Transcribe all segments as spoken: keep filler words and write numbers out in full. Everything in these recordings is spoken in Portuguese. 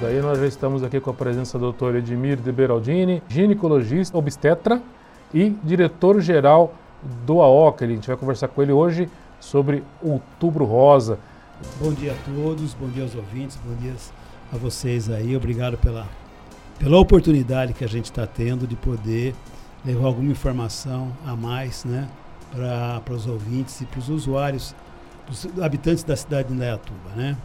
daí nós já estamos aqui com a presença do doutor Edmir de Beraldini, ginecologista, obstetra e diretor-geral do A O C. A gente vai conversar com ele hoje sobre Outubro Rosa. Bom dia a todos, bom dia aos ouvintes, bom dia a vocês aí. Obrigado pela, pela oportunidade que a gente está tendo de poder levar alguma informação a mais, né, para os ouvintes e para os usuários, os habitantes da cidade de Indaiatuba, né?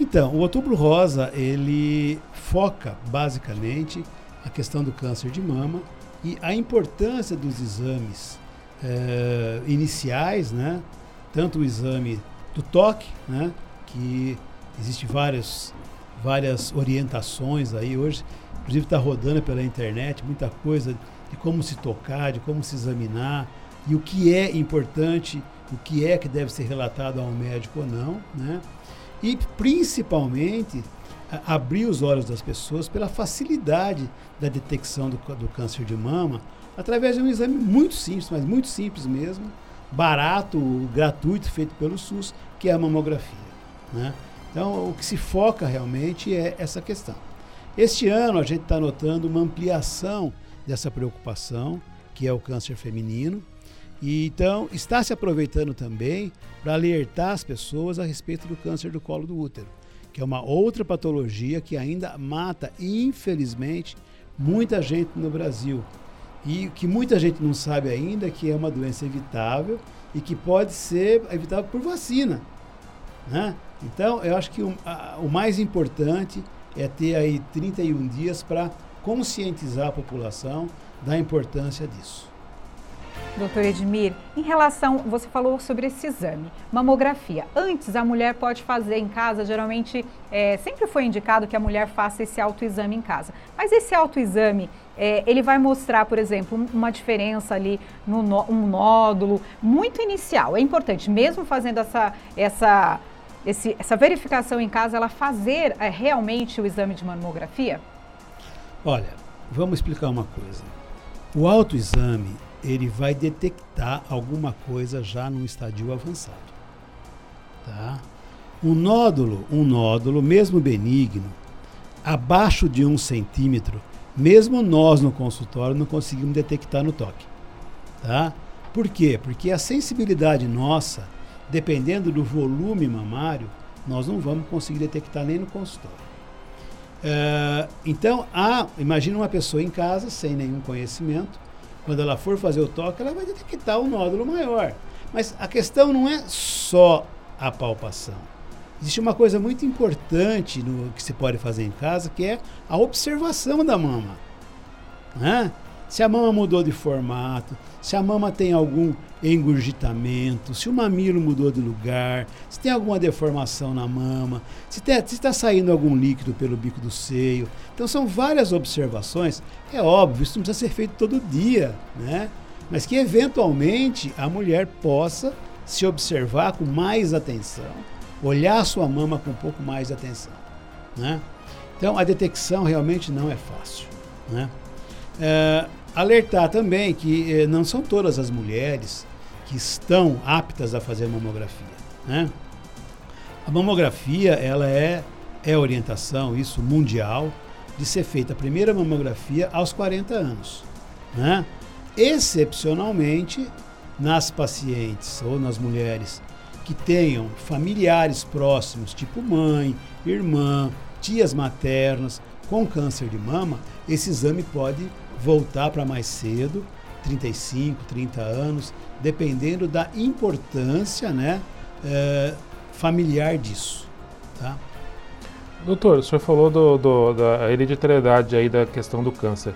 Então, o Outubro Rosa, ele foca basicamente a questão do câncer de mama e a importância dos exames eh, iniciais, né? Tanto o exame do toque, né? Que existe várias, várias orientações aí hoje, inclusive está rodando pela internet muita coisa de como se tocar, de como se examinar e o que é importante, o que é que deve ser relatado ao médico ou não, né? E principalmente a, abrir os olhos das pessoas pela facilidade da detecção do, do câncer de mama através de um exame muito simples, mas muito simples mesmo, barato, gratuito, feito pelo SUS, que é a mamografia, né? Então o que se foca realmente é essa questão. Este ano a gente está notando uma ampliação dessa preocupação, que é o câncer feminino. E então está se aproveitando também para alertar as pessoas a respeito do câncer do colo do útero, que é uma outra patologia que ainda mata, infelizmente, muita gente no Brasil. E que muita gente não sabe ainda que é uma doença evitável e que pode ser evitável por vacina, né? Então eu acho que o, a, o mais importante é ter aí trinta e um dias para conscientizar a população da importância disso. Doutor Edmir, em relação, você falou sobre esse exame, mamografia. Antes a mulher pode fazer em casa, geralmente é, sempre foi indicado que a mulher faça esse autoexame em casa. Mas esse autoexame, é, ele vai mostrar, por exemplo, uma diferença ali, no, um nódulo muito inicial. É importante, mesmo fazendo essa, essa, esse, essa verificação em casa, ela fazer é, realmente o exame de mamografia? Olha, vamos explicar uma coisa. O autoexame, ele vai detectar alguma coisa já num estádio avançado, tá? Um nódulo, um nódulo, mesmo benigno, abaixo de um centímetro, mesmo nós no consultório não conseguimos detectar no toque, tá? Por quê? Porque a sensibilidade nossa, dependendo do volume mamário, nós não vamos conseguir detectar nem no consultório. Uh, então, há, imagina uma pessoa em casa, sem nenhum conhecimento, quando ela for fazer o toque, ela vai detectar um nódulo maior. Mas a questão não é só a palpação. Existe uma coisa muito importante no que se pode fazer em casa, que é a observação da mama, né? Se a mama mudou de formato, se a mama tem algum engurgitamento, se o mamilo mudou de lugar, se tem alguma deformação na mama, se está saindo algum líquido pelo bico do seio. Então são várias observações. É óbvio, isso não precisa ser feito todo dia, né? Mas que eventualmente a mulher possa se observar com mais atenção, olhar a sua mama com um pouco mais de atenção, né? Então a detecção realmente não é fácil, né? É, alertar também que eh, não são todas as mulheres que estão aptas a fazer mamografia, né? A mamografia, ela é, é orientação, isso mundial, de ser feita a primeira mamografia aos quarenta anos, né? Excepcionalmente, nas pacientes ou nas mulheres que tenham familiares próximos, tipo mãe, irmã, tias maternas, com câncer de mama, esse exame pode voltar para mais cedo, trinta e cinco, trinta anos, dependendo da importância, né, eh, familiar disso, tá? Doutor, o senhor falou do, do, da hereditariedade aí da questão do câncer.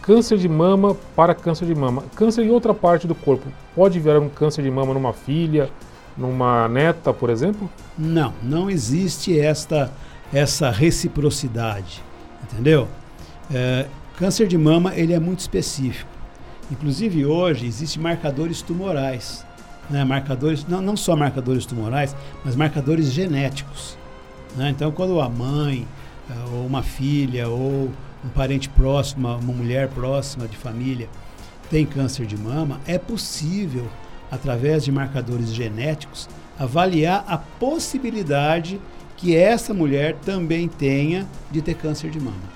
Câncer de mama para câncer de mama. Câncer em outra parte do corpo. Pode virar um câncer de mama numa filha, numa neta, por exemplo? Não, não existe esta, essa reciprocidade, entendeu? É, câncer de mama, ele é muito específico. Inclusive hoje existem marcadores tumorais, né? Marcadores, não, não só marcadores tumorais, mas marcadores genéticos, né? Então quando a mãe, ou uma filha, ou um parente próximo, uma mulher próxima de família tem câncer de mama, é possível, através de marcadores genéticos, avaliar a possibilidade que essa mulher também tenha de ter câncer de mama.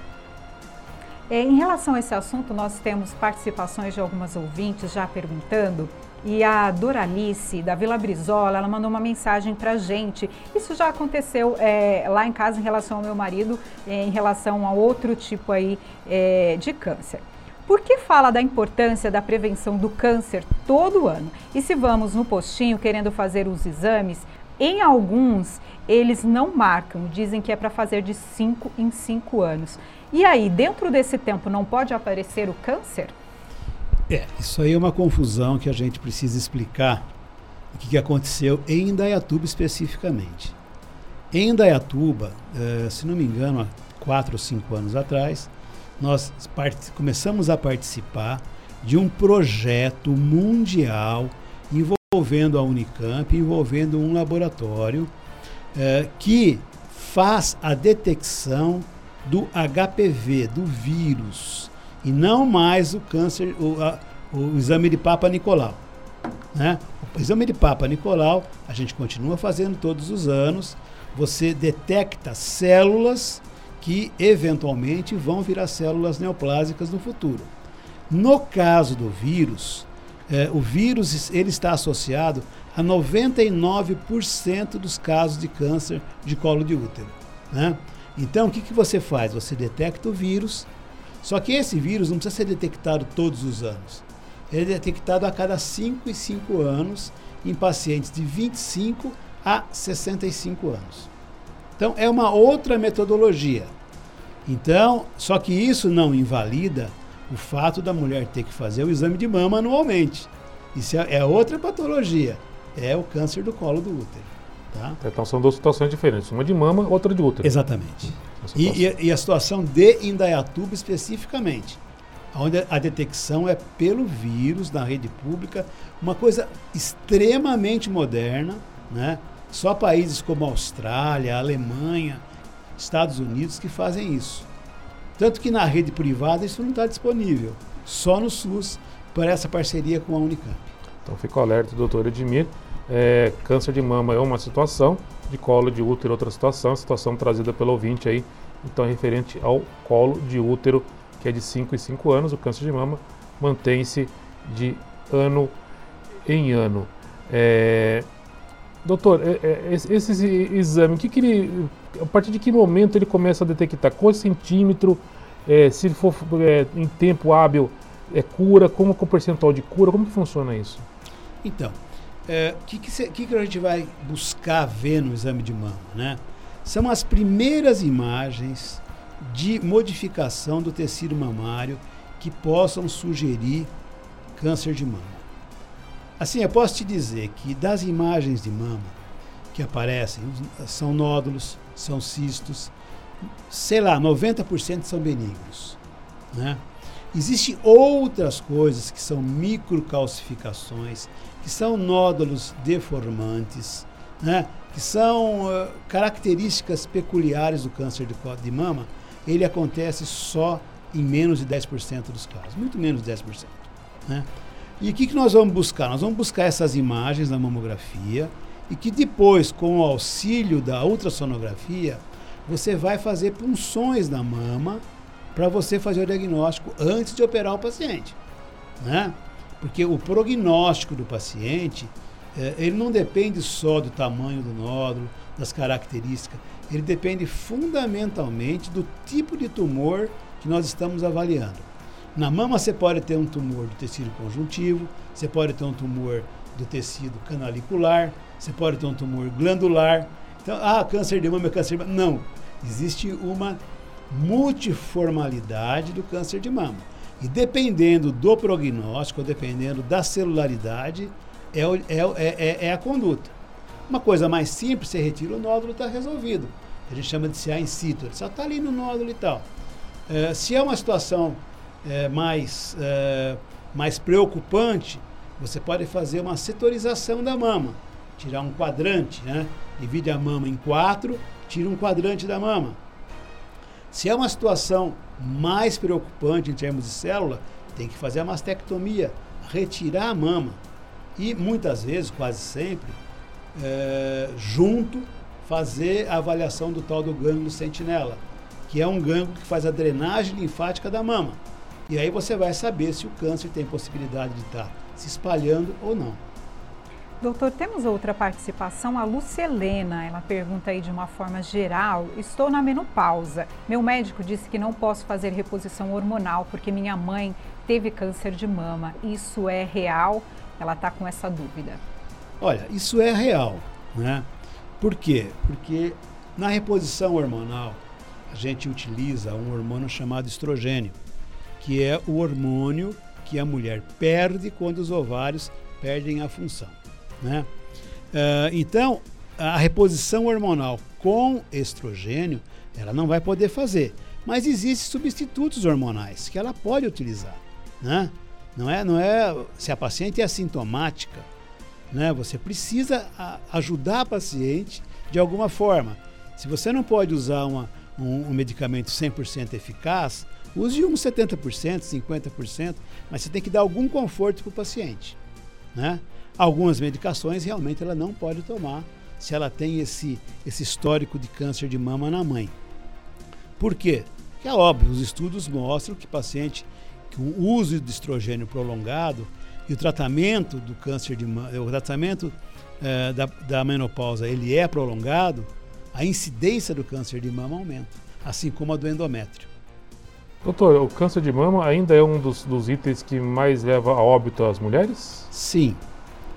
É, em relação a esse assunto, nós temos participações de algumas ouvintes já perguntando. E a Doralice, da Vila Brizola, ela mandou uma mensagem pra gente. Isso já aconteceu é, lá em casa em relação ao meu marido, é, em relação a outro tipo aí é, de câncer. Por que fala da importância da prevenção do câncer todo ano? E se vamos no postinho querendo fazer os exames, em alguns eles não marcam, dizem que é para fazer de cinco em cinco anos. E aí, dentro desse tempo não pode aparecer o câncer? É, isso aí é uma confusão que a gente precisa explicar o que, que aconteceu em Indaiatuba especificamente. Em Indaiatuba, uh, se não me engano, há quatro ou cinco anos atrás, nós part- começamos a participar de um projeto mundial envolvendo a Unicamp, envolvendo um laboratório uh, que faz a detecção do H P V, do vírus, e não mais o câncer, o, a, o exame de Papanicolau, né? O exame de Papanicolau a gente continua fazendo todos os anos. Você detecta células que eventualmente vão virar células neoplásicas no futuro. No caso do vírus, eh, o vírus ele está associado a noventa e nove por cento dos casos de câncer de colo de útero, né? Então o que, que você faz? Você detecta o vírus. Só que esse vírus não precisa ser detectado todos os anos. Ele é detectado a cada cinco e cinco anos em pacientes de vinte e cinco a sessenta e cinco anos. Então, é uma outra metodologia. Então, só que isso não invalida o fato da mulher ter que fazer o exame de mama anualmente. Isso é, é outra patologia, é o câncer do colo do útero. Tá? Então, são duas situações diferentes, uma de mama, outra de útero. Exatamente. E, e, e a situação de Indaiatuba especificamente, onde a detecção é pelo vírus na rede pública, uma coisa extremamente moderna, né? Só países como a Austrália, a Alemanha, Estados Unidos que fazem isso. Tanto que na rede privada isso não está disponível, só no SUS, para essa parceria com a Unicamp. Então fica o alerta, doutor Edmir. É, câncer de mama é uma situação, de colo de útero é outra situação, situação trazida pelo ouvinte aí, então é referente ao colo de útero, que é de cinco em cinco anos, o câncer de mama mantém-se de ano em ano. É, doutor, é, é, esse, esse exame, que que ele, a partir de que momento ele começa a detectar? Qual centímetro, é, se for é, em tempo hábil, é cura, como que é o percentual de cura, como que funciona isso? Então, o é, que, que, que, que a gente vai buscar ver no exame de mama, né? São as primeiras imagens de modificação do tecido mamário que possam sugerir câncer de mama. Assim, eu posso te dizer que das imagens de mama que aparecem, são nódulos, são cistos, sei lá, noventa por cento são benignos, né? Existem outras coisas que são microcalcificações, que são nódulos deformantes, né? Que são uh, características peculiares do câncer de, de mama. Ele acontece só em menos de dez por cento dos casos, muito menos de dez por cento. Né? E o que, que nós vamos buscar? Nós vamos buscar essas imagens na mamografia e que depois, com o auxílio da ultrassonografia, você vai fazer punções na mama para você fazer o diagnóstico antes de operar o paciente, né? Porque o prognóstico do paciente, eh, ele não depende só do tamanho do nódulo, das características, ele depende fundamentalmente do tipo de tumor que nós estamos avaliando. Na mama você pode ter um tumor do tecido conjuntivo, você pode ter um tumor do tecido canalicular, você pode ter um tumor glandular. Então, ah, câncer de mama é câncer de mama. Não, existe uma multiformalidade do câncer de mama. E dependendo do prognóstico, dependendo da celularidade, é, o, é, é, é a conduta. Uma coisa mais simples, você retira o nódulo, está resolvido. A gente chama de C A in situ, só está ali no nódulo e tal. É, se é uma situação é, mais, é, mais preocupante, você pode fazer uma setorização da mama, tirar um quadrante, né? Divide a mama em quatro, tira um quadrante da mama. Se é uma situação mais preocupante em termos de célula, tem que fazer a mastectomia, retirar a mama. E muitas vezes, quase sempre, é, junto, fazer a avaliação do tal do gânglio sentinela, que é um gânglio que faz a drenagem linfática da mama. E aí você vai saber se o câncer tem possibilidade de estar se espalhando ou não. Doutor, temos outra participação, a Lucelena. Ela pergunta aí de uma forma geral: estou na menopausa. Meu médico disse que não posso fazer reposição hormonal porque minha mãe teve câncer de mama. Isso é real? Ela está com essa dúvida. Olha, isso é real, né? Por quê? Porque na reposição hormonal a gente utiliza um hormônio chamado estrogênio, que é o hormônio que a mulher perde quando os ovários perdem a função, né? Uh, então, a reposição hormonal com estrogênio, ela não vai poder fazer. Mas existem substitutos hormonais que ela pode utilizar, né? Não é, não é, se a paciente é assintomática, né? Você precisa a, ajudar a paciente de alguma forma. Se você não pode usar uma, um, um medicamento cem por cento eficaz, use um setenta por cento, cinquenta por cento, mas você tem que dar algum conforto para o paciente, né? Algumas medicações realmente ela não pode tomar se ela tem esse, esse histórico de câncer de mama na mãe. Por quê? Porque é óbvio, os estudos mostram que paciente com o uso de estrogênio prolongado e o tratamento do câncer de mama, o tratamento eh, da, da menopausa, ele é prolongado, a incidência do câncer de mama aumenta, assim como a do endométrio. Doutor, o câncer de mama ainda é um dos, dos itens que mais leva a óbito às mulheres? Sim.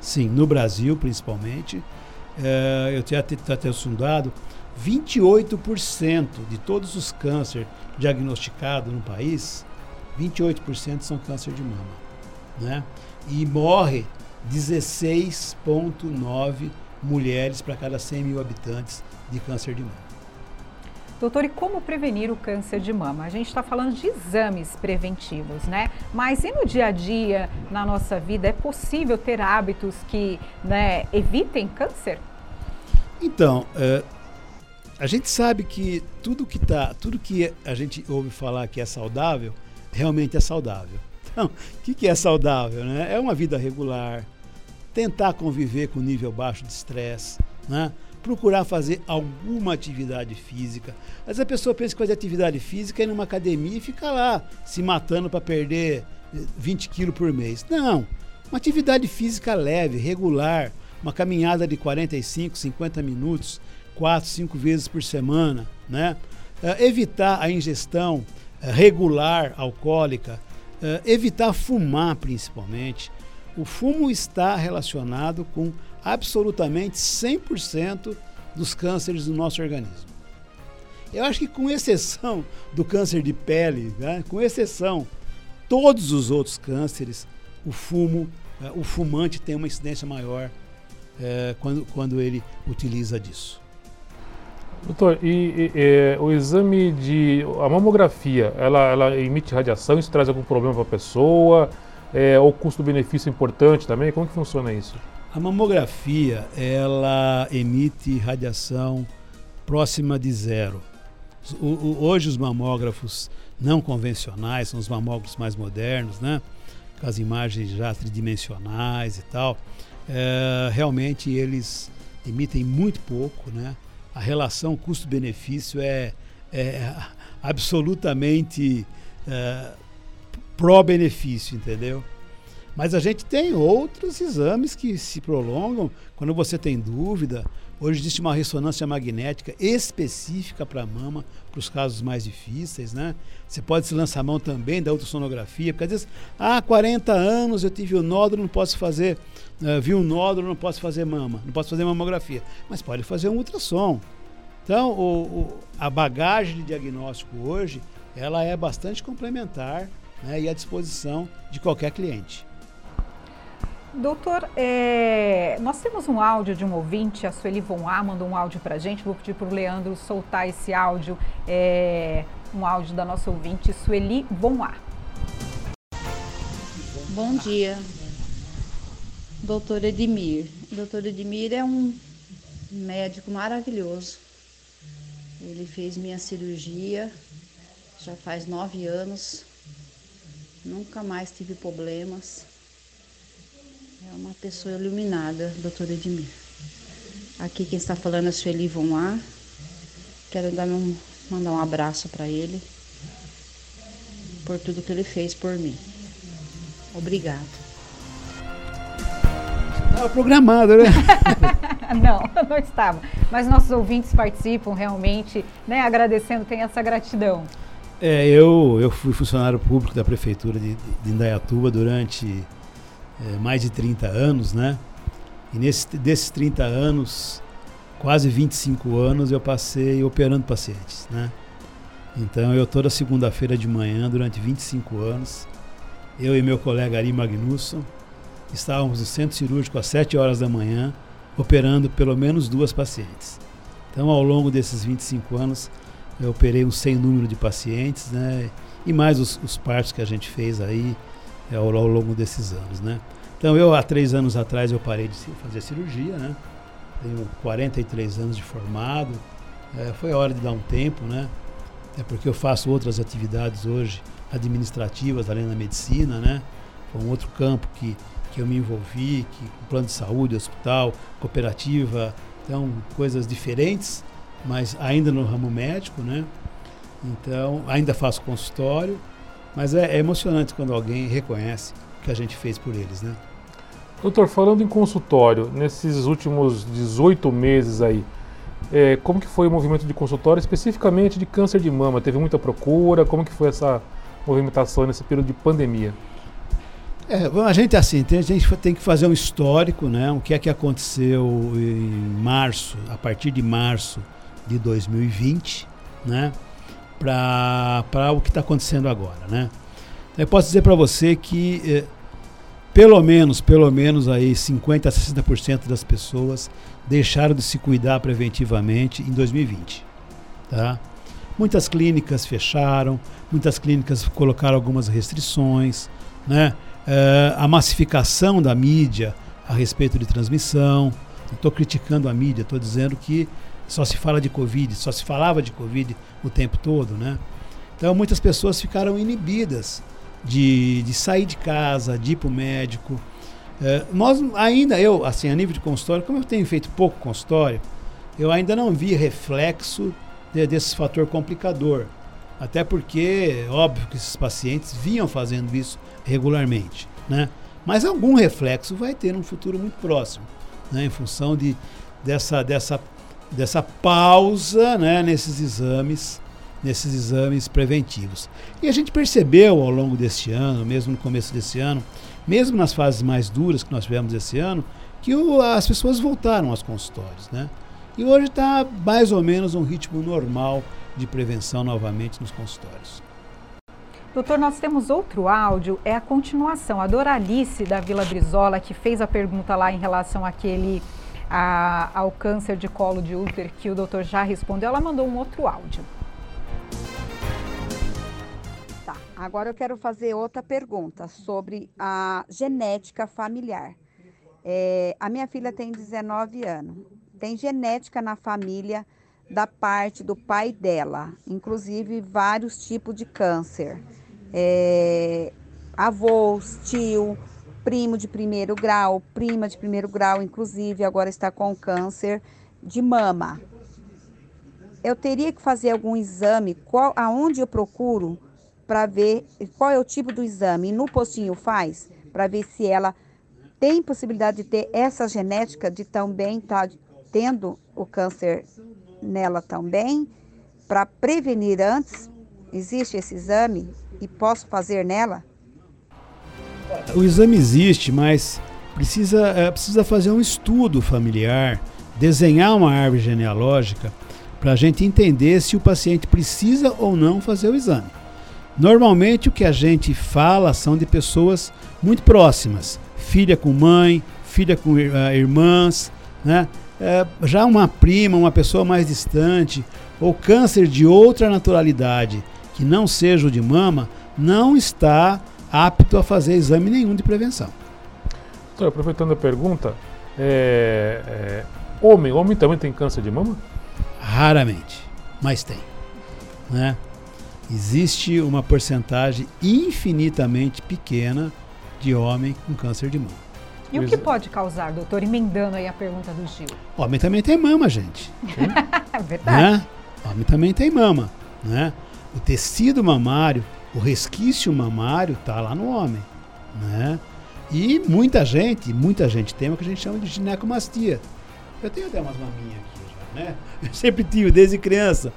Sim, no Brasil principalmente, eh, eu tinha até sondado, vinte e oito por cento de todos os cânceres diagnosticados no país, vinte e oito por cento são câncer de mama, né? E morre dezesseis vírgula nove mulheres para cada cem mil habitantes de câncer de mama. Doutor, e como prevenir o câncer de mama? A gente está falando de exames preventivos, né? Mas e no dia a dia, na nossa vida, é possível ter hábitos que, né, evitem câncer? Então, é, a gente sabe que tudo que, tá, tudo que a gente ouve falar que é saudável, realmente é saudável. Então, o que, que é saudável, né? É uma vida regular, tentar conviver com nível baixo de estresse, né? Procurar fazer alguma atividade física. Mas a pessoa pensa que fazer atividade física é ir numa academia e ficar lá se matando para perder vinte quilos por mês. Não, uma atividade física leve, regular, uma caminhada de quarenta e cinco, cinquenta minutos, quatro, cinco vezes por semana, né? Evitar a ingestão regular alcoólica, evitar fumar principalmente. O fumo está relacionado com absolutamente cem por cento dos cânceres do nosso organismo. Eu acho que com exceção do câncer de pele, né, com exceção todos os outros cânceres, o fumo, eh, o fumante tem uma incidência maior eh, quando, quando ele utiliza disso. Doutor, e, e, e o exame de... a mamografia, ela, ela emite radiação, isso traz algum problema para a pessoa? É, o custo-benefício é importante também? Como que funciona isso? A mamografia, ela emite radiação próxima de zero. O, o, hoje os mamógrafos não convencionais, são os mamógrafos mais modernos, né? Com as imagens já tridimensionais e tal, é, realmente eles emitem muito pouco, né? A relação custo-benefício é, é absolutamente é, pró-benefício, entendeu? Mas a gente tem outros exames que se prolongam quando você tem dúvida. Hoje existe uma ressonância magnética específica para a mama, para os casos mais difíceis, né? Você pode se lançar a mão também da ultrassonografia, porque às vezes, há ah, quarenta anos eu tive o um nódulo, não posso fazer, uh, vi um nódulo, não posso fazer mama, não posso fazer mamografia. Mas pode fazer um ultrassom. Então, o, o, a bagagem de diagnóstico hoje, ela é bastante complementar, né, e à disposição de qualquer cliente. Doutor, é, nós temos um áudio de um ouvinte, a Sueli Bonar mandou um áudio para a gente, vou pedir para o Leandro soltar esse áudio, é, um áudio da nossa ouvinte, Sueli Bonar. Bom dia, doutor Edmir. Doutor Edmir é um médico maravilhoso, ele fez minha cirurgia já faz nove anos, nunca mais tive problemas. É uma pessoa iluminada, doutor Edmir. Aqui quem está falando é Sueli Bonar. Quero dar um, mandar um abraço para ele por tudo que ele fez por mim. Obrigado. Estava programado, né? Não, não estava. Mas nossos ouvintes participam realmente, né? Agradecendo, tem essa gratidão. É, eu, eu fui funcionário público da Prefeitura de, de Indaiatuba durante é, mais de trinta anos, né? E nesse, desses trinta anos, quase vinte e cinco anos, eu passei operando pacientes, né? Então, eu toda segunda-feira de manhã, durante vinte e cinco anos, eu e meu colega Ari Magnusson, estávamos no centro cirúrgico às sete horas da manhã, operando pelo menos duas pacientes. Então, ao longo desses vinte e cinco anos, eu operei um sem número de pacientes, né? E mais os, os partos que a gente fez aí é, ao, ao longo desses anos, né? Então, eu há três anos atrás, eu parei de fazer cirurgia, né? Tenho quarenta e três anos de formado, é, foi a hora de dar um tempo, né? É porque eu faço outras atividades hoje, administrativas, além da medicina, né? Foi um outro campo que, que eu me envolvi, que, com plano de saúde, hospital, cooperativa, então coisas diferentes, mas ainda no ramo médico, né? Então, ainda faço consultório, mas é, é emocionante quando alguém reconhece o que a gente fez por eles, né? Doutor, falando em consultório, nesses últimos dezoito meses aí, É, como que foi o movimento de consultório, especificamente de câncer de mama? Teve muita procura? Como que foi essa movimentação nesse período de pandemia? É, a gente assim, tem, a gente tem que fazer um histórico, né? O que é que aconteceu em março, a partir de março de dois mil e vinte, né? Para o que está acontecendo agora, né? Eu posso dizer para você que eh, pelo menos, pelo menos aí cinquenta por cento a sessenta por cento das pessoas deixaram de se cuidar preventivamente em dois mil e vinte, tá? Muitas clínicas fecharam, muitas clínicas colocaram algumas restrições, né? É, a massificação da mídia a respeito de transmissão. Não estou criticando a mídia, estou dizendo que só se fala de Covid, só se falava de Covid o tempo todo, né? Então muitas pessoas ficaram inibidas de, de sair de casa, de ir para o médico. É, nós ainda, eu, assim, a nível de consultório, como eu tenho feito pouco consultório, eu ainda não vi reflexo de, desse fator complicador. Até porque, óbvio que esses pacientes vinham fazendo isso regularmente, né? Mas algum reflexo vai ter num futuro muito próximo, né? Em função de, dessa, dessa, dessa pausa, né? nesses exames, nesses exames preventivos. E a gente percebeu ao longo deste ano, mesmo no começo desse ano, mesmo nas fases mais duras que nós tivemos esse ano, que o, as pessoas voltaram aos consultórios, né? E hoje está mais ou menos um ritmo normal de prevenção novamente nos consultórios. Doutor, nós temos outro áudio, é a continuação. A Doralice da Vila Brizola, que fez a pergunta lá em relação àquele, a, ao câncer de colo de útero, que o doutor já respondeu, ela mandou um outro áudio. Agora eu quero fazer outra pergunta sobre a genética familiar. É, a minha filha tem dezenove anos. Tem genética na família da parte do pai dela, inclusive vários tipos de câncer. É, avôs, tio, primo de primeiro grau, prima de primeiro grau, inclusive agora está com câncer de mama. Eu teria que fazer algum exame, qual, aonde eu procuro, para ver qual é o tipo do exame, e no postinho faz, para ver se ela tem possibilidade de ter essa genética, de também estar tá tendo o câncer nela também, para prevenir antes. Existe esse exame e posso fazer nela? O exame existe, mas precisa, é, precisa fazer um estudo familiar, desenhar uma árvore genealógica, para a gente entender se o paciente precisa ou não fazer o exame. Normalmente o que a gente fala são de pessoas muito próximas, filha com mãe, filha com irmãs, né? É, já uma prima, uma pessoa mais distante, ou câncer de outra naturalidade, que não seja o de mama, não está apto a fazer exame nenhum de prevenção. Doutor, aproveitando a pergunta, é, é, homem, homem também tem câncer de mama? Raramente, mas tem, né? Existe uma porcentagem infinitamente pequena de homem com câncer de mama. E o que pode causar, doutor? Emendando aí a pergunta do Gil. Homem também tem mama, gente. É verdade. Né? Homem também tem mama, né? O tecido mamário, o resquício mamário está lá no homem, né? E muita gente, muita gente tem o que a gente chama de ginecomastia. Eu tenho até umas maminhas aqui já, né? Eu sempre tive, desde criança.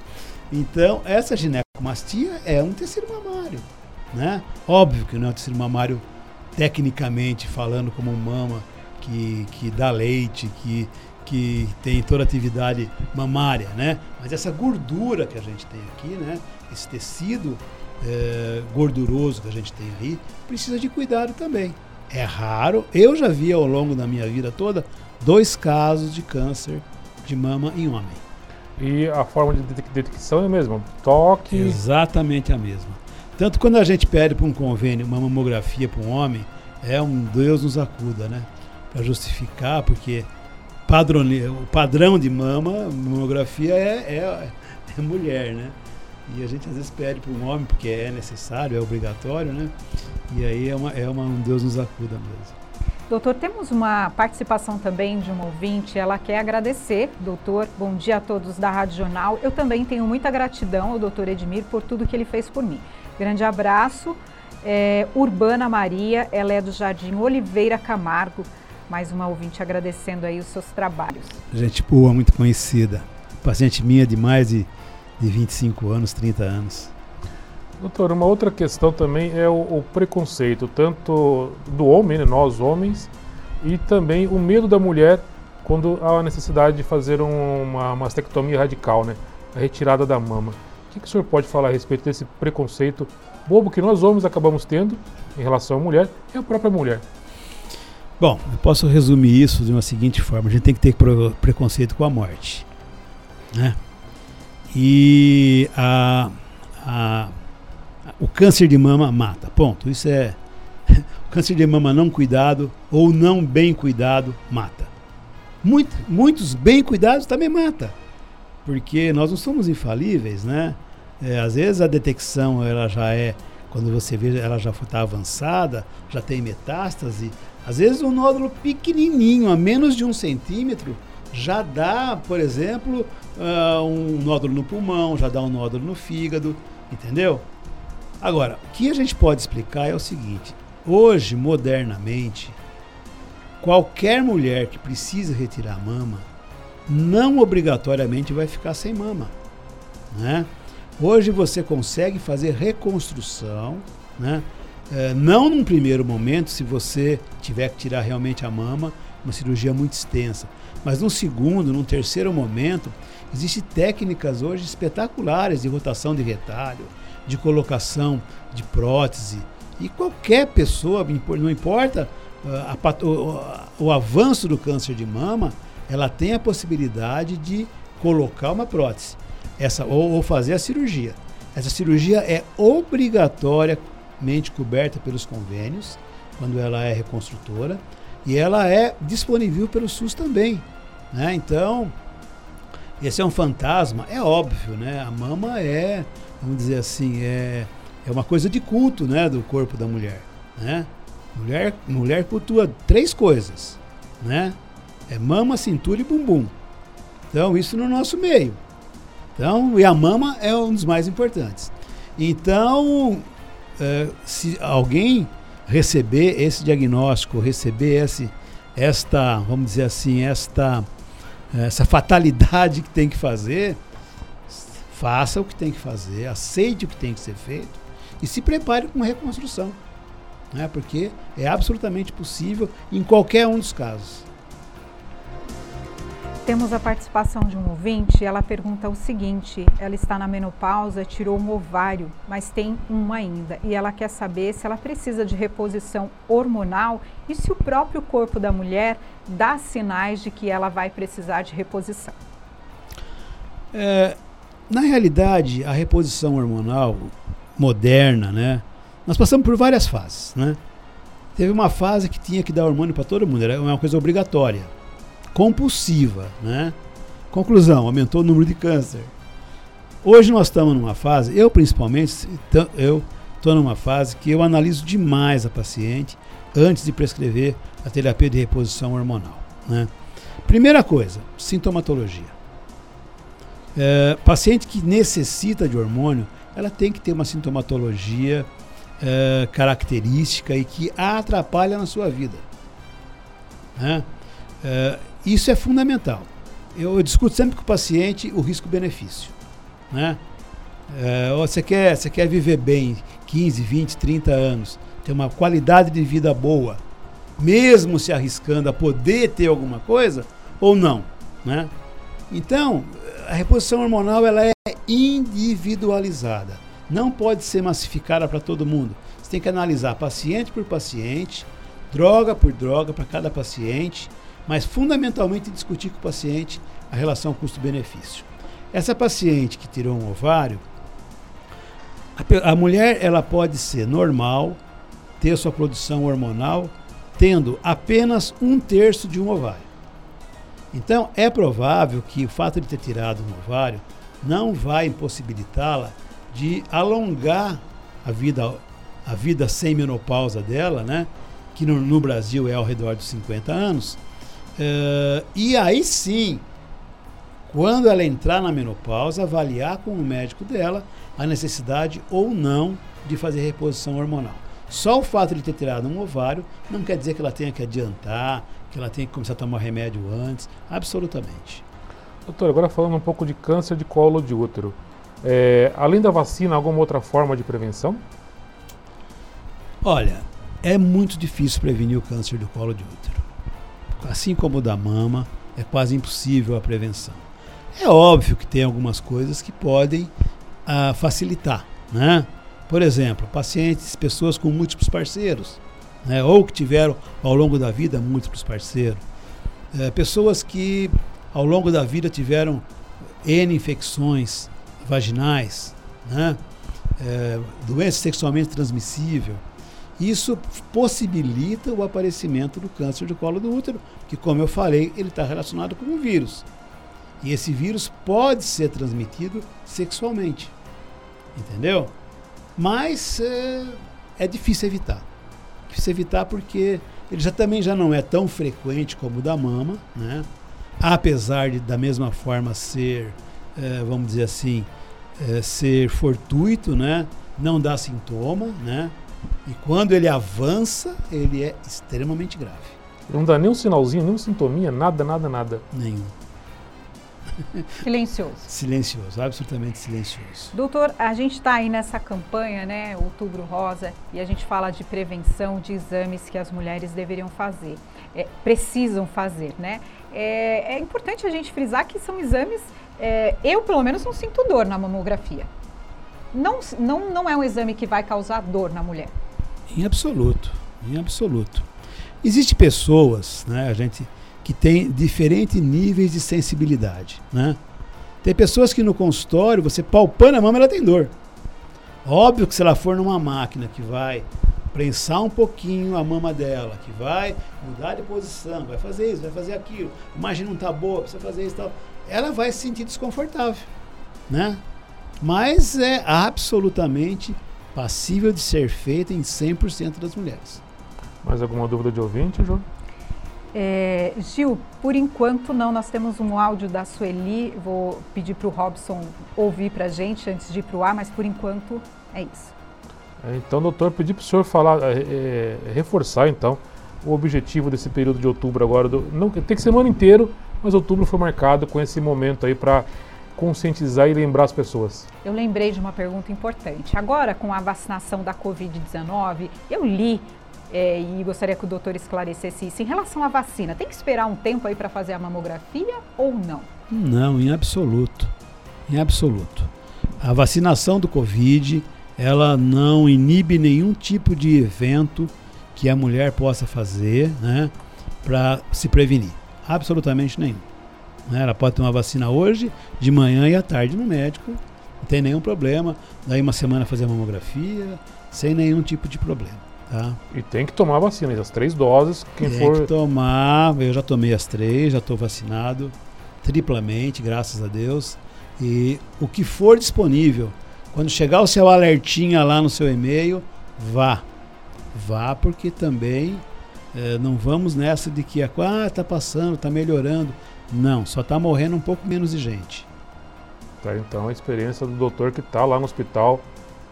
Então, essa ginecomastia é um tecido mamário, né? Óbvio que não é um tecido mamário, tecnicamente falando, como mama, que, que dá leite, que, que tem toda a atividade mamária, né? Mas essa gordura que a gente tem aqui, né? Esse tecido é, gorduroso que a gente tem aí, precisa de cuidado também. É raro. Eu já vi ao longo da minha vida toda dois casos de câncer de mama em homem. E a forma de detecção é a mesma? Toque? Exatamente a mesma. Tanto quando a gente pede para um convênio uma mamografia para um homem, é um Deus nos acuda, né? Para justificar, porque padrone... o padrão de mama, mamografia é, é, é mulher, né? E a gente às vezes pede para um homem, porque é necessário, é obrigatório, né? E aí é, uma, é uma, um Deus nos acuda mesmo. Doutor, temos uma participação também de um ouvinte, ela quer agradecer. Doutor, bom dia a todos da Rádio Jornal. Eu também tenho muita gratidão ao doutor Edmir por tudo que ele fez por mim. Grande abraço. É, Urbana Maria, ela é do Jardim Oliveira Camargo. Mais uma ouvinte agradecendo aí os seus trabalhos. Gente boa, muito conhecida. Paciente minha de mais de, de vinte e cinco anos, trinta anos. Doutor, uma outra questão também é o, o preconceito, tanto do homem, né, nós homens, e também o medo da mulher quando há a necessidade de fazer um, uma mastectomia radical, né, a retirada da mama. O que, que o senhor pode falar a respeito desse preconceito bobo que nós homens acabamos tendo em relação à mulher e à própria mulher? Bom, eu posso resumir isso de uma seguinte forma: a gente tem que ter preconceito com a morte, né? E a... a O câncer de mama mata, ponto. Isso é... O câncer de mama não cuidado ou não bem cuidado mata. Muito, muitos bem cuidados também mata, porque nós não somos infalíveis, né? É, às vezes a detecção, ela já é... Quando você vê, ela já está avançada, já tem metástase. Às vezes um nódulo pequenininho, a menos de um centímetro, já dá, por exemplo, uh, um nódulo no pulmão, já dá um nódulo no fígado, entendeu? Agora, o que a gente pode explicar é o seguinte: hoje, modernamente, qualquer mulher que precisa retirar a mama, não obrigatoriamente vai ficar sem mama, né? Hoje você consegue fazer reconstrução, né? É, não num primeiro momento, se você tiver que tirar realmente a mama, uma cirurgia muito extensa, mas num segundo, num terceiro momento, existem técnicas hoje espetaculares de rotação de retalho, de colocação de prótese, e qualquer pessoa, não importa uh, a, o, o avanço do câncer de mama, ela tem a possibilidade de colocar uma prótese, essa, ou, ou fazer a cirurgia. Essa cirurgia é obrigatoriamente coberta pelos convênios, quando ela é reconstrutora, e ela é disponível pelo SUS também, né? Então, esse é um fantasma, é óbvio, né? A mama é... Vamos dizer assim, é, é uma coisa de culto, né, do corpo da mulher, né? Mulher, mulher cultua três coisas, né? É mama, cintura e bumbum. Então, isso no nosso meio. Então, e a mama é um dos mais importantes. Então, é, se alguém receber esse diagnóstico, receber esse, esta, vamos dizer assim, esta, essa fatalidade que tem que fazer... Faça o que tem que fazer, aceite o que tem que ser feito e se prepare com uma reconstrução, né? Porque é absolutamente possível em qualquer um dos casos. Temos a participação de um ouvinte, ela pergunta o seguinte: ela está na menopausa, tirou um ovário, mas tem um ainda, e ela quer saber se ela precisa de reposição hormonal e se o próprio corpo da mulher dá sinais de que ela vai precisar de reposição. É... Na realidade, a reposição hormonal moderna, né? Nós passamos por várias fases, né? Teve uma fase que tinha que dar hormônio para todo mundo, era uma coisa obrigatória, compulsiva, né? Conclusão, aumentou o número de câncer. Hoje nós estamos numa fase, eu principalmente, eu estou numa fase que eu analiso demais a paciente antes de prescrever a terapia de reposição hormonal, né? Primeira coisa, sintomatologia. É, paciente que necessita de hormônio, ela tem que ter uma sintomatologia é, característica e que a atrapalha na sua vida, né? É, isso é fundamental. Eu, eu discuto sempre com o paciente o risco-benefício, né? É, você, quer, você quer viver bem quinze, vinte, trinta anos, ter uma qualidade de vida boa, mesmo se arriscando a poder ter alguma coisa ou não, né? Então, a reposição hormonal ela é individualizada, não pode ser massificada para todo mundo. Você tem que analisar paciente por paciente, droga por droga para cada paciente, mas fundamentalmente discutir com o paciente a relação custo-benefício. Essa paciente que tirou um ovário, a, a mulher ela pode ser normal, ter sua produção hormonal, tendo apenas um terço de um ovário. Então, é provável que o fato de ter tirado um ovário não vai impossibilitá-la de alongar a vida, a vida sem menopausa dela, né? Que no, no Brasil é ao redor dos cinquenta anos. Uh, e aí sim, quando ela entrar na menopausa, avaliar com o médico dela a necessidade ou não de fazer reposição hormonal. Só o fato de ter tirado um ovário não quer dizer que ela tenha que adiantar, que ela tenha que começar a tomar remédio antes, absolutamente. Doutor, agora falando um pouco de câncer de colo de útero. É, além da vacina, alguma outra forma de prevenção? Olha, é muito difícil prevenir o câncer do colo de útero. Assim como o da mama, é quase impossível a prevenção. É óbvio que tem algumas coisas que podem ah, facilitar, né? Por exemplo, pacientes, pessoas com múltiplos parceiros, né? Ou que tiveram ao longo da vida múltiplos parceiros. É, pessoas que ao longo da vida tiveram N infecções vaginais, né? É, doença sexualmente transmissível. Isso possibilita o aparecimento do câncer de colo do útero, que, como eu falei, ele está relacionado com um vírus. E esse vírus pode ser transmitido sexualmente, entendeu? Mas é, é difícil evitar. Difícil evitar porque ele já, também já não é tão frequente como o da mama, né? Apesar de, da mesma forma, ser, é, vamos dizer assim, é, ser fortuito, né? Não dá sintoma, né? E quando ele avança, ele é extremamente grave. Não dá nenhum sinalzinho, nenhum sintominha, nada, nada, nada. Nenhum. Silencioso. Silencioso, absolutamente silencioso. Doutor, a gente está aí nessa campanha, né, Outubro Rosa, e a gente fala de prevenção, de exames que as mulheres deveriam fazer, é, precisam fazer, né? É, é importante a gente frisar que são exames, é, eu pelo menos não sinto dor na mamografia. Não, não, não é um exame que vai causar dor na mulher? Em absoluto, em absoluto. Existem pessoas, né, a gente, que tem diferentes níveis de sensibilidade, né? Tem pessoas que no consultório, você palpando a mama, ela tem dor. Óbvio que se ela for numa máquina que vai prensar um pouquinho a mama dela, que vai mudar de posição, vai fazer isso, vai fazer aquilo, a margem não está boa, precisa fazer isso e tal, ela vai se sentir desconfortável, né? Mas é absolutamente passível de ser feita em cem por cento das mulheres. Mais alguma dúvida de ouvinte, João? É, Gil, por enquanto não, nós temos um áudio da Sueli, vou pedir para o Robson ouvir para a gente antes de ir para o ar, mas por enquanto é isso. É, então, doutor, pedi para o senhor falar, é, é, reforçar então o objetivo desse período de outubro agora, do, não, tem que ser o ano inteiro, mas outubro foi marcado com esse momento aí para conscientizar e lembrar as pessoas. Eu lembrei de uma pergunta importante. Agora, com a vacinação da covid dezenove, eu li é, e gostaria que o doutor esclarecesse isso. Em relação à vacina, tem que esperar um tempo aí para fazer a mamografia ou não? Não, em absoluto. Em absoluto. A vacinação do Covid, ela não inibe nenhum tipo de evento que a mulher possa fazer, né, para se prevenir. Absolutamente nenhum. Ela pode tomar vacina hoje, de manhã e à tarde no médico, não tem nenhum problema. Daí uma semana fazer a mamografia, sem nenhum tipo de problema, tá? E tem que tomar a vacina, as três doses. Quem tem for... que tomar, eu já tomei as três, já estou vacinado triplamente, graças a Deus. E o que for disponível Quando chegar o seu alertinha lá no seu e-mail, vá. Vá, porque também eh, não vamos nessa de que ah, tá passando, tá melhorando. Não, só tá morrendo um pouco menos de gente. Tá, então a experiência do doutor que tá lá no hospital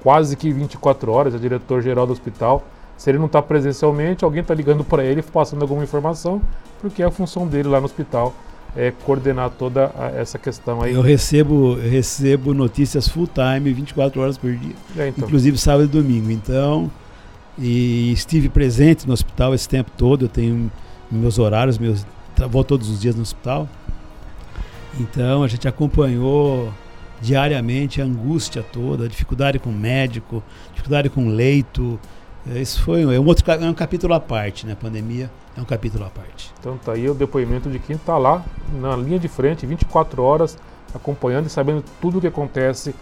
quase que vinte e quatro horas, é diretor-geral do hospital. Se ele não tá presencialmente, alguém tá ligando para ele, passando alguma informação, porque é a função dele lá no hospital. É coordenar toda a, essa questão aí. Eu recebo, eu recebo notícias full time, vinte e quatro horas por dia, é, então. Inclusive sábado e domingo. Então, e estive presente no hospital esse tempo todo, eu tenho meus horários, meus, vou todos os dias no hospital. Então, a gente acompanhou diariamente a angústia toda, a dificuldade com o médico, dificuldade com o leito. Isso foi é um, outro, é um capítulo à parte, né? A pandemia é um capítulo à parte. Então tá aí o depoimento de quem está lá na linha de frente, vinte e quatro horas, acompanhando e sabendo tudo o que acontece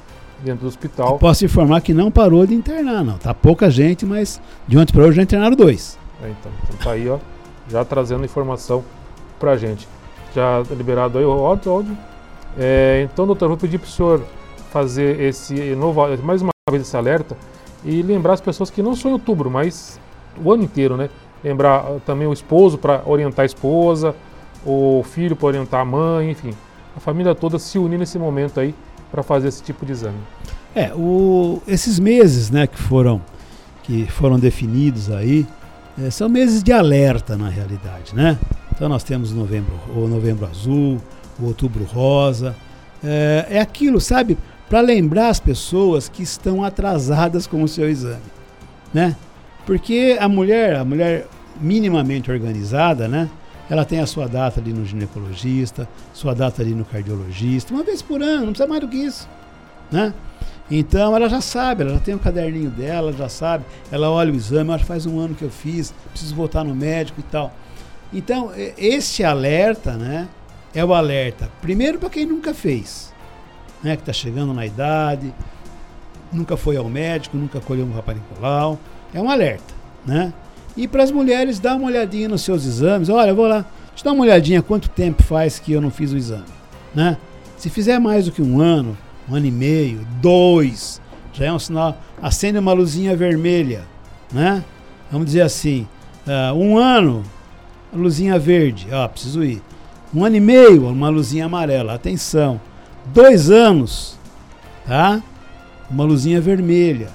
dentro do hospital. E posso informar que não parou de internar, não. Tá pouca gente, mas de ontem para hoje já internaram dois. É, então, então tá aí, ó, já trazendo informação pra gente. Já liberado aí o áudio. É, então, doutor, vou pedir para o senhor fazer esse novo, mais uma vez esse alerta. E lembrar as pessoas que não só em outubro, mas o ano inteiro, né? Lembrar também o esposo para orientar a esposa, o filho para orientar a mãe, enfim. A família toda se unir nesse momento aí para fazer esse tipo de exame. É, o, esses meses, né, que foram, que foram definidos aí, é, são meses de alerta na realidade, né? Então nós temos o novembro, o novembro azul, o outubro rosa, é, é aquilo, sabe? Para lembrar as pessoas que estão atrasadas com o seu exame, né? Porque a mulher, a mulher minimamente organizada, né? Ela tem a sua data ali no ginecologista, sua data ali no cardiologista, uma vez por ano, não precisa mais do que isso, né? Então ela já sabe, ela já tem o caderninho dela, já sabe, ela olha o exame, ela faz um ano que eu fiz, preciso voltar no médico e tal. Então esse alerta, né? É o alerta, primeiro para quem nunca fez. Né, que está chegando na idade, nunca foi ao médico, nunca colheu um Papanicolau, é um alerta, né? E para as mulheres, dá uma olhadinha nos seus exames, olha, eu vou lá, deixa eu dar uma olhadinha quanto tempo faz que eu não fiz o exame, né? Se fizer mais do que um ano, um ano e meio, dois, já é um sinal, acende uma luzinha vermelha, né? Vamos dizer assim, uh, um ano, luzinha verde, ó, preciso ir. Um ano e meio, uma luzinha amarela, atenção. Dois anos, tá? Uma luzinha vermelha.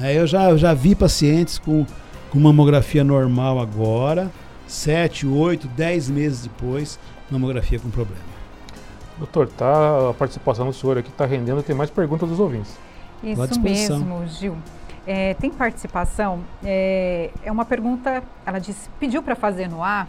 Aí eu já, já vi pacientes com, com mamografia normal agora, sete, oito, dez meses depois, mamografia com problema. Doutor, tá, a participação do senhor aqui está rendendo, tem mais perguntas dos ouvintes. Isso mesmo, Gil. É, tem participação, é, é uma pergunta, ela disse, pediu para fazer no ar.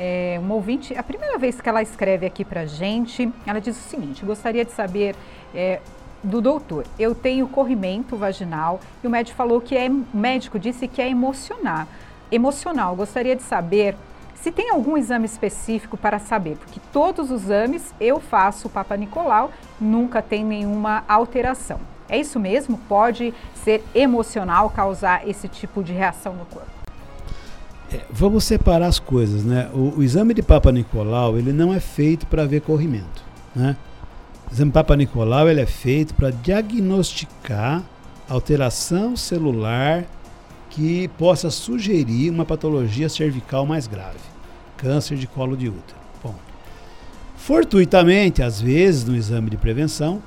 É, uma ouvinte, a primeira vez que ela escreve aqui pra gente, ela diz o seguinte, gostaria de saber é, do doutor, eu tenho corrimento vaginal e o médico falou que é, o médico disse que é emocionar, emocional, gostaria de saber se tem algum exame específico para saber, porque todos os exames eu faço o Papanicolau, nunca tem nenhuma alteração. É isso mesmo? Pode ser emocional causar esse tipo de reação no corpo? É, vamos separar as coisas, né? O, o exame de Papanicolau, ele não é feito para ver corrimento, né? O exame Papanicolau, ele é feito para diagnosticar alteração celular que possa sugerir uma patologia cervical mais grave, câncer de colo de útero. Bom, fortuitamente, às vezes, no exame de prevenção,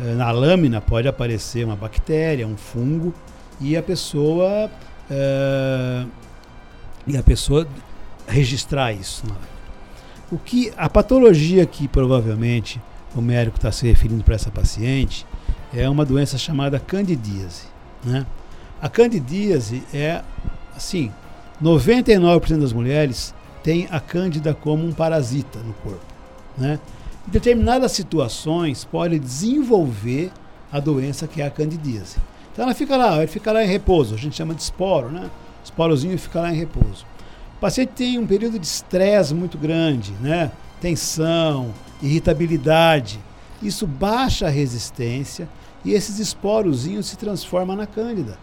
eh, na lâmina pode aparecer uma bactéria, um fungo, e a pessoa... Eh, E a pessoa registrar isso. O que, a patologia que provavelmente o médico está se referindo para essa paciente é uma doença chamada candidíase, né? A candidíase é, assim, noventa e nove por cento das mulheres tem a cândida como um parasita no corpo, né? Em determinadas situações pode desenvolver a doença que é a candidíase. Então ela fica lá, ela fica lá em repouso, a gente chama de esporo, né? Esporozinho fica lá em repouso. O paciente tem um período de estresse muito grande, né? Tensão, irritabilidade. Isso baixa a resistência e esses esporozinhos se transformam na cândida,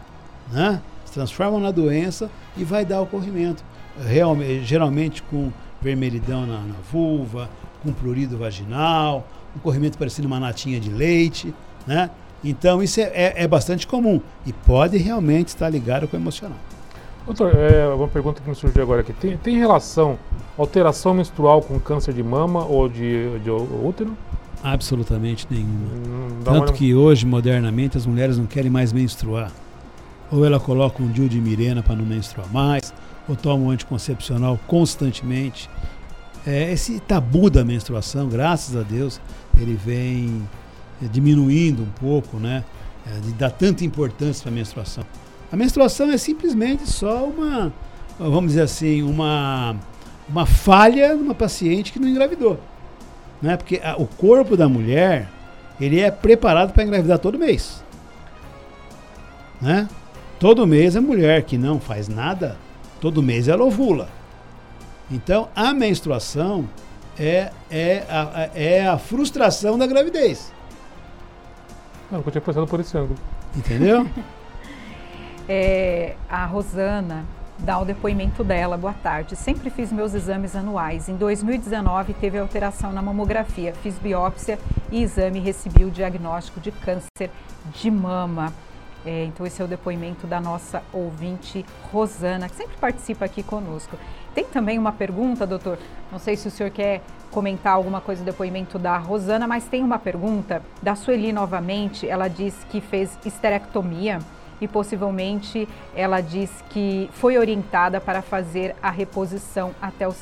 né? Se transformam na doença e vai dar o corrimento. Realmente, geralmente com vermelhidão na, na vulva, com prurido vaginal, um corrimento parecendo uma natinha de leite, né? Então isso é, é, é bastante comum e pode realmente estar ligado com o emocional. Doutor, é uma pergunta que me surgiu agora aqui. Tem, tem relação alteração menstrual com câncer de mama ou de, de útero? Absolutamente nenhuma. Hum, Tanto uma... que hoje, modernamente, as mulheres não querem mais menstruar. Ou ela coloca um DIU de Mirena para não menstruar mais, ou toma um anticoncepcional constantemente. É, esse tabu da menstruação, graças a Deus, ele vem diminuindo um pouco, né? É, de dar tanta importância para a menstruação. A menstruação é simplesmente só uma, vamos dizer assim, uma, uma falha numa paciente que não engravidou. Né? Porque a, o corpo da mulher, ele é preparado para engravidar todo mês. Né? Todo mês a mulher que não faz nada, todo mês ela ovula. Então a menstruação é, é, a, é a frustração da gravidez. Não, eu tinha pensado por esse ângulo. Entendeu? É, a Rosana dá o depoimento dela. Boa tarde. Sempre fiz meus exames anuais. Em dois mil e dezenove teve alteração na mamografia. Fiz biópsia e exame e recebi o diagnóstico de câncer de mama. É, então esse é o depoimento da nossa ouvinte Rosana, que sempre participa aqui conosco. Tem também uma pergunta, doutor, não sei se o senhor quer comentar alguma coisa do depoimento da Rosana, mas tem uma pergunta da Sueli novamente. Ela diz que fez histerectomia e possivelmente ela diz que foi orientada para fazer a reposição até os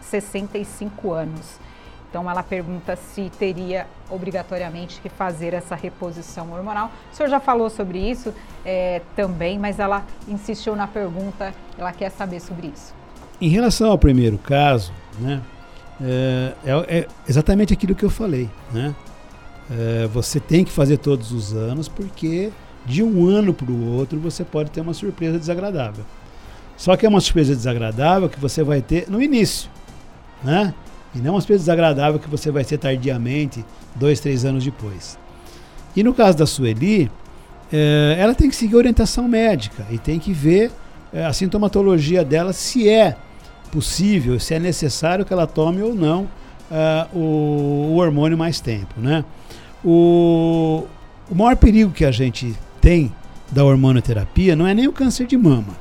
sessenta e cinco anos. Então, ela pergunta se teria obrigatoriamente que fazer essa reposição hormonal. O senhor já falou sobre isso é, também, mas ela insistiu na pergunta, ela quer saber sobre isso. Em relação ao primeiro caso, né, é, é exatamente aquilo que eu falei. Né? É, você tem que fazer todos os anos, porque de um ano para o outro você pode ter uma surpresa desagradável. Só que é uma surpresa desagradável que você vai ter no início, né? E não uma surpresa desagradável que você vai ser tardiamente, dois, três anos depois. E no caso da Sueli, eh, ela tem que seguir orientação médica e tem que ver eh, a sintomatologia dela, se é possível, se é necessário que ela tome ou não ah, o, o hormônio mais tempo, né? O, o maior perigo que a gente tem da hormonoterapia não é nem o câncer de mama.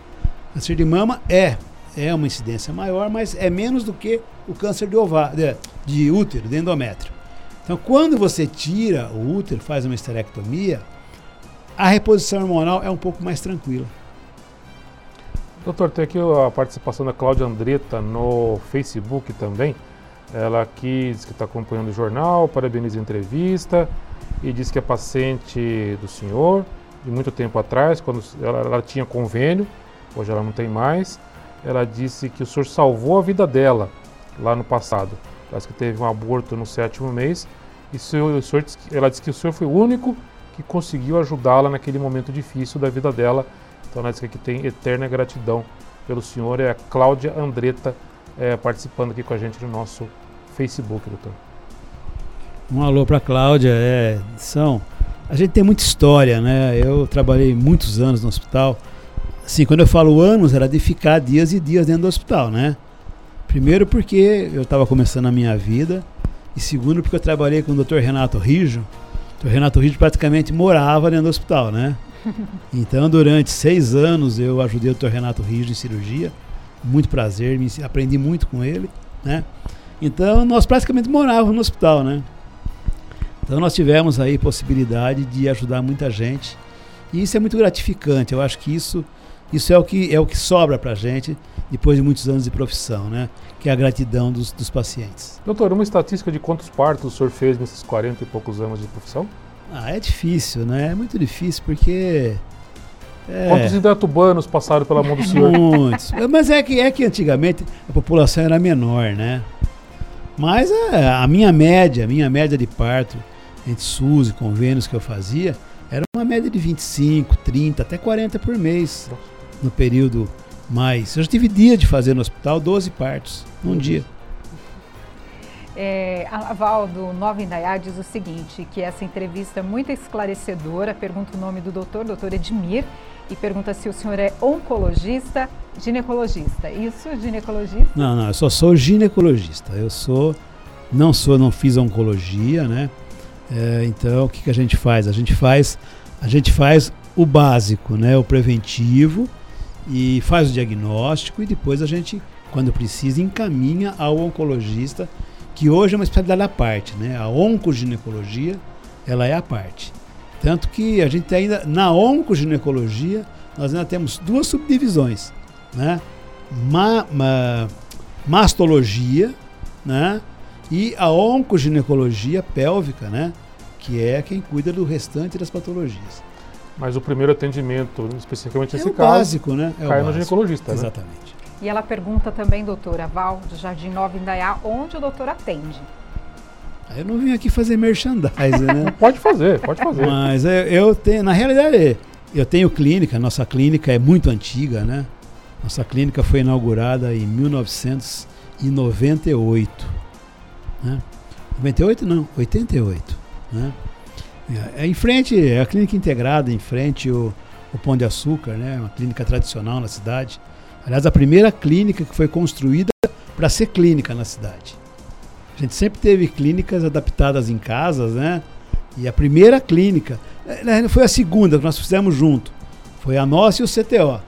O câncer de mama é... é uma incidência maior, mas é menos do que o câncer de, ovário, de, de útero, de endométrio. Então, quando você tira o útero, faz uma histerectomia, a reposição hormonal é um pouco mais tranquila. Doutor, tem aqui a participação da Cláudia Andretta no Facebook também. Ela aqui diz que está acompanhando o jornal, parabeniza a entrevista e diz que é paciente do senhor, de muito tempo atrás, quando ela, ela tinha convênio, hoje ela não tem mais. Ela disse que o senhor salvou a vida dela lá no passado. Parece que teve um aborto no sétimo mês. E o senhor, o senhor, ela disse que o senhor foi o único que conseguiu ajudá-la naquele momento difícil da vida dela. Então ela disse que tem eterna gratidão pelo senhor. É a Cláudia Andretta é, participando aqui com a gente no nosso Facebook, doutor. Um alô para a Cláudia. É, são, a gente tem muita história, né? Eu trabalhei muitos anos no hospital. Assim, quando eu falo anos, era de ficar dias e dias dentro do hospital, né? Primeiro porque eu estava começando a minha vida e segundo porque eu trabalhei com o doutor Renato Rijo. O doutor Renato Rijo praticamente morava dentro do hospital, né? Então, durante seis anos eu ajudei o doutor Renato Rijo em cirurgia. Muito prazer, me aprendi muito com ele, né? Então, nós praticamente morávamos no hospital, né? Então, nós tivemos aí possibilidade de ajudar muita gente e isso é muito gratificante. Eu acho que isso... Isso é o que, é o que sobra para a gente depois de muitos anos de profissão, né? Que é a gratidão dos, dos pacientes. Doutor, uma estatística de quantos partos o senhor fez nesses quarenta e poucos anos de profissão? Ah, é difícil, né? É muito difícil porque... É... Quantos indaiatubanos passaram pela mão do senhor? Muitos. Mas é que, é que antigamente a população era menor, né? Mas a, a minha média, a minha média de parto entre SUS e convênios que eu fazia era uma média de vinte e cinco, trinta, até quarenta por mês. No período mais... Eu já tive dia de fazer no hospital doze partos, num dia. É, a Avaldo Nova Indaiá diz o seguinte, que essa entrevista é muito esclarecedora, pergunta o nome do doutor, doutor Edmir, e pergunta se o senhor é oncologista, ginecologista. Isso, ginecologista? Não, não, eu só sou ginecologista. Eu sou... Não sou, não fiz oncologia, né? É, então, o que, que a gente faz? A gente faz, a gente faz o básico, né? O preventivo, e faz o diagnóstico, e depois a gente, quando precisa, encaminha ao oncologista, que hoje é uma especialidade à parte, né? A oncoginecologia, ela é à parte. Tanto que a gente ainda, na oncoginecologia, nós ainda temos duas subdivisões, né? Ma, ma, mastologia, né? E a oncoginecologia pélvica, né? Que é quem cuida do restante das patologias. Mas o primeiro atendimento, especificamente nesse é caso, básico, né? É cai no ginecologista. Exatamente. Né? E ela pergunta também, doutora Val, do Jardim Nova Indaiá, onde o doutor atende? Eu não vim aqui fazer merchandising, né? Pode fazer, pode fazer. Mas eu, eu tenho, na realidade, eu tenho clínica, nossa clínica é muito antiga, né? Nossa clínica foi inaugurada em mil novecentos e noventa e oito, né? noventa e oito não, oitenta e oito, né? É em frente, é a clínica integrada, em frente o, o Pão de Açúcar, né? Uma clínica tradicional na cidade. Aliás, a primeira clínica que foi construída para ser clínica na cidade. A gente sempre teve clínicas adaptadas em casas, né? E a primeira clínica, foi a segunda que nós fizemos junto, foi a nossa e o C T O,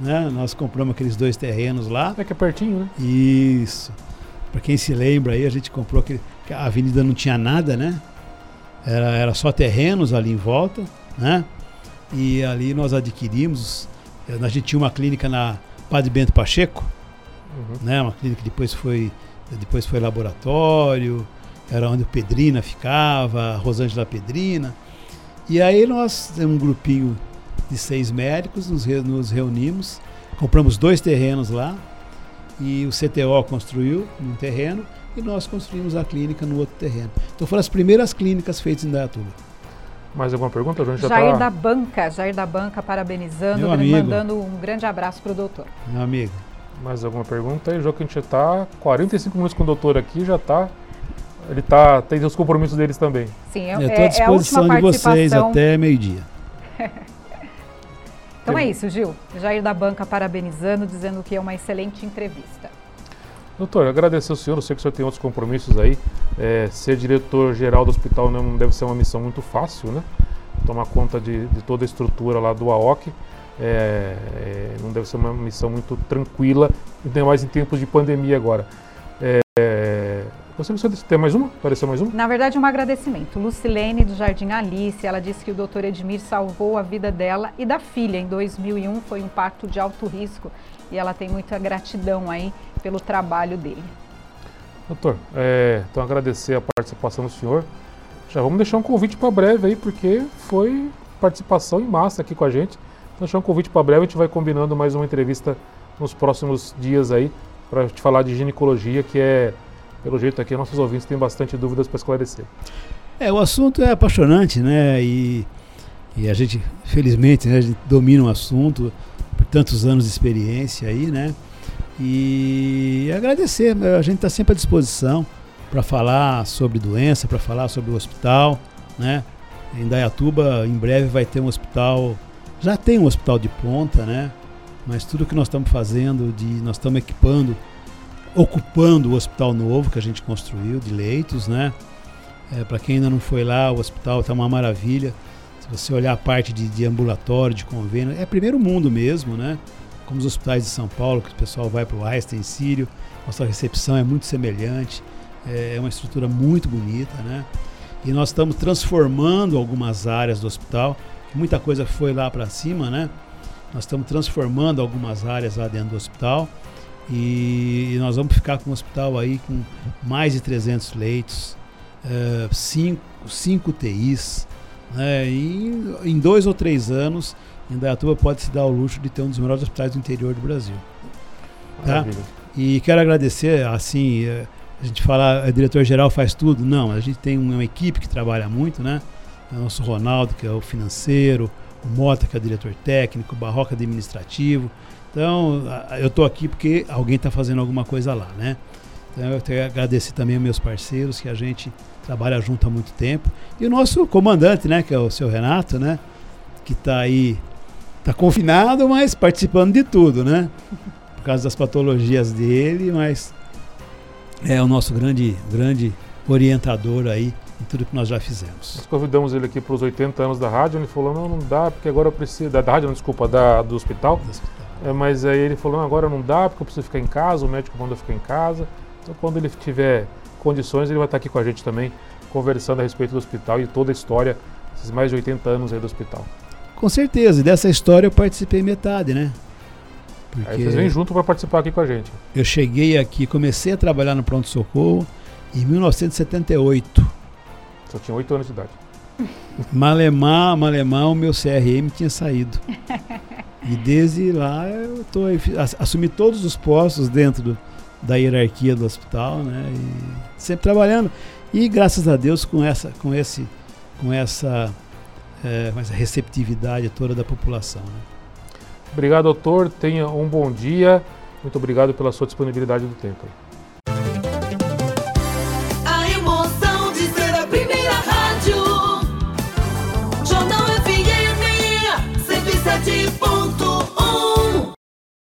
né? Nós compramos aqueles dois terrenos lá. É que é pertinho, né? Isso. Para quem se lembra aí, a gente comprou aquele, a avenida não tinha nada, né? Era, era só terrenos ali em volta, né? E ali nós adquirimos, a gente tinha uma clínica na Padre Bento Pacheco, uhum. Né? Uma clínica que depois foi, depois foi laboratório, era onde o Pedrina ficava, a Rosângela Pedrina. E aí nós, um grupinho de seis médicos, nos, re, nos reunimos, compramos dois terrenos lá, e o C T O construiu um terreno, e nós construímos a clínica no outro terreno. Então foram as primeiras clínicas feitas em Indaiatuba. Mais alguma pergunta? A gente já Jair tá... da Banca, Jair da Banca parabenizando, mandando um grande abraço para o doutor. Meu amigo. Mais alguma pergunta? Já que a gente está quarenta e cinco minutos com o doutor aqui, já está... Ele tá, tem os compromissos deles também. Sim, eu estou é, à disposição é de vocês até meio-dia. Então tem... é isso, Gil. Jair da Banca parabenizando, dizendo que é uma excelente entrevista. Doutor, agradecer ao senhor, eu sei que o senhor tem outros compromissos aí. É, ser diretor-geral do hospital não deve ser uma missão muito fácil, né? Tomar conta de, de toda a estrutura lá do A O C é, é, não deve ser uma missão muito tranquila, ainda mais em tempos de pandemia agora. É, você gostaria de ter mais uma? Apareceu mais uma? Na verdade, um agradecimento. Lucelene, do Jardim Alice, ela disse que o doutor Edmir salvou a vida dela e da filha. Em dois mil e um foi um parto de alto risco. E ela tem muita gratidão aí pelo trabalho dele. Doutor, é, então agradecer a participação do senhor. Já vamos deixar um convite para breve aí, porque foi participação em massa aqui com a gente. Então, deixar um convite para breve, a gente vai combinando mais uma entrevista nos próximos dias aí, para te falar de ginecologia, que é, pelo jeito aqui, nossos ouvintes têm bastante dúvidas para esclarecer. É, o assunto é apaixonante, né? E, e a gente, felizmente, né, a gente domina o assunto, por tantos anos de experiência aí, né? E agradecer, a gente está sempre à disposição para falar sobre doença, para falar sobre o hospital, né? Em Indaiatuba, em breve, vai ter um hospital, já tem um hospital de ponta, né? Mas tudo que nós estamos fazendo, de, nós estamos equipando, ocupando o hospital novo que a gente construiu, de leitos, né? É, para quem ainda não foi lá, o hospital está uma maravilha. Se você olhar a parte de, de ambulatório, de convênio, é primeiro mundo mesmo, né? Como os hospitais de São Paulo, que o pessoal vai para o Einstein Sírio, nossa recepção é muito semelhante, é uma estrutura muito bonita, né? E nós estamos transformando algumas áreas do hospital, muita coisa foi lá para cima, né? Nós estamos transformando algumas áreas lá dentro do hospital e nós vamos ficar com um hospital aí com mais de trezentos leitos, cinco U T Is, É, e em dois ou três anos, Indaiatuba pode se dar o luxo de ter um dos melhores hospitais do interior do Brasil. Tá? E quero agradecer, assim, a gente fala, diretor-geral faz tudo? Não, a gente tem uma equipe que trabalha muito, né? O nosso Ronaldo, que é o financeiro, o Mota, que é o diretor técnico, o Barroca, administrativo. Então, eu estou aqui porque alguém está fazendo alguma coisa lá, né? Então, eu quero agradecer também aos meus parceiros, que a gente trabalha junto há muito tempo. E o nosso comandante, né, que é o seu Renato, né, que está aí, está confinado, mas participando de tudo, né, por causa das patologias dele, mas é o nosso grande, grande orientador aí em tudo que nós já fizemos. Nós convidamos ele aqui para os oitenta anos da rádio, ele falou, não, não dá, porque agora eu preciso... Da, da rádio, não, desculpa, da, do hospital. Do hospital. É, mas aí ele falou, não, agora não dá, porque eu preciso ficar em casa, o médico mandou ficar em casa. Então, quando ele tiver condições, ele vai estar aqui com a gente também, conversando a respeito do hospital e toda a história, esses mais de oitenta anos aí do hospital. Com certeza, e dessa história eu participei metade, né? Porque aí vocês vêm junto para participar aqui com a gente. Eu cheguei aqui, comecei a trabalhar no pronto-socorro em mil novecentos e setenta e oito. Só tinha oito anos de idade. Malemar, malemar, o meu C R M tinha saído. E desde lá eu tô, assumi todos os postos dentro do, da hierarquia do hospital, né? E sempre trabalhando. E graças a Deus com essa, com esse, com essa, é, com essa receptividade toda da população, né? Obrigado, doutor. Tenha um bom dia. Muito obrigado pela sua disponibilidade do tempo.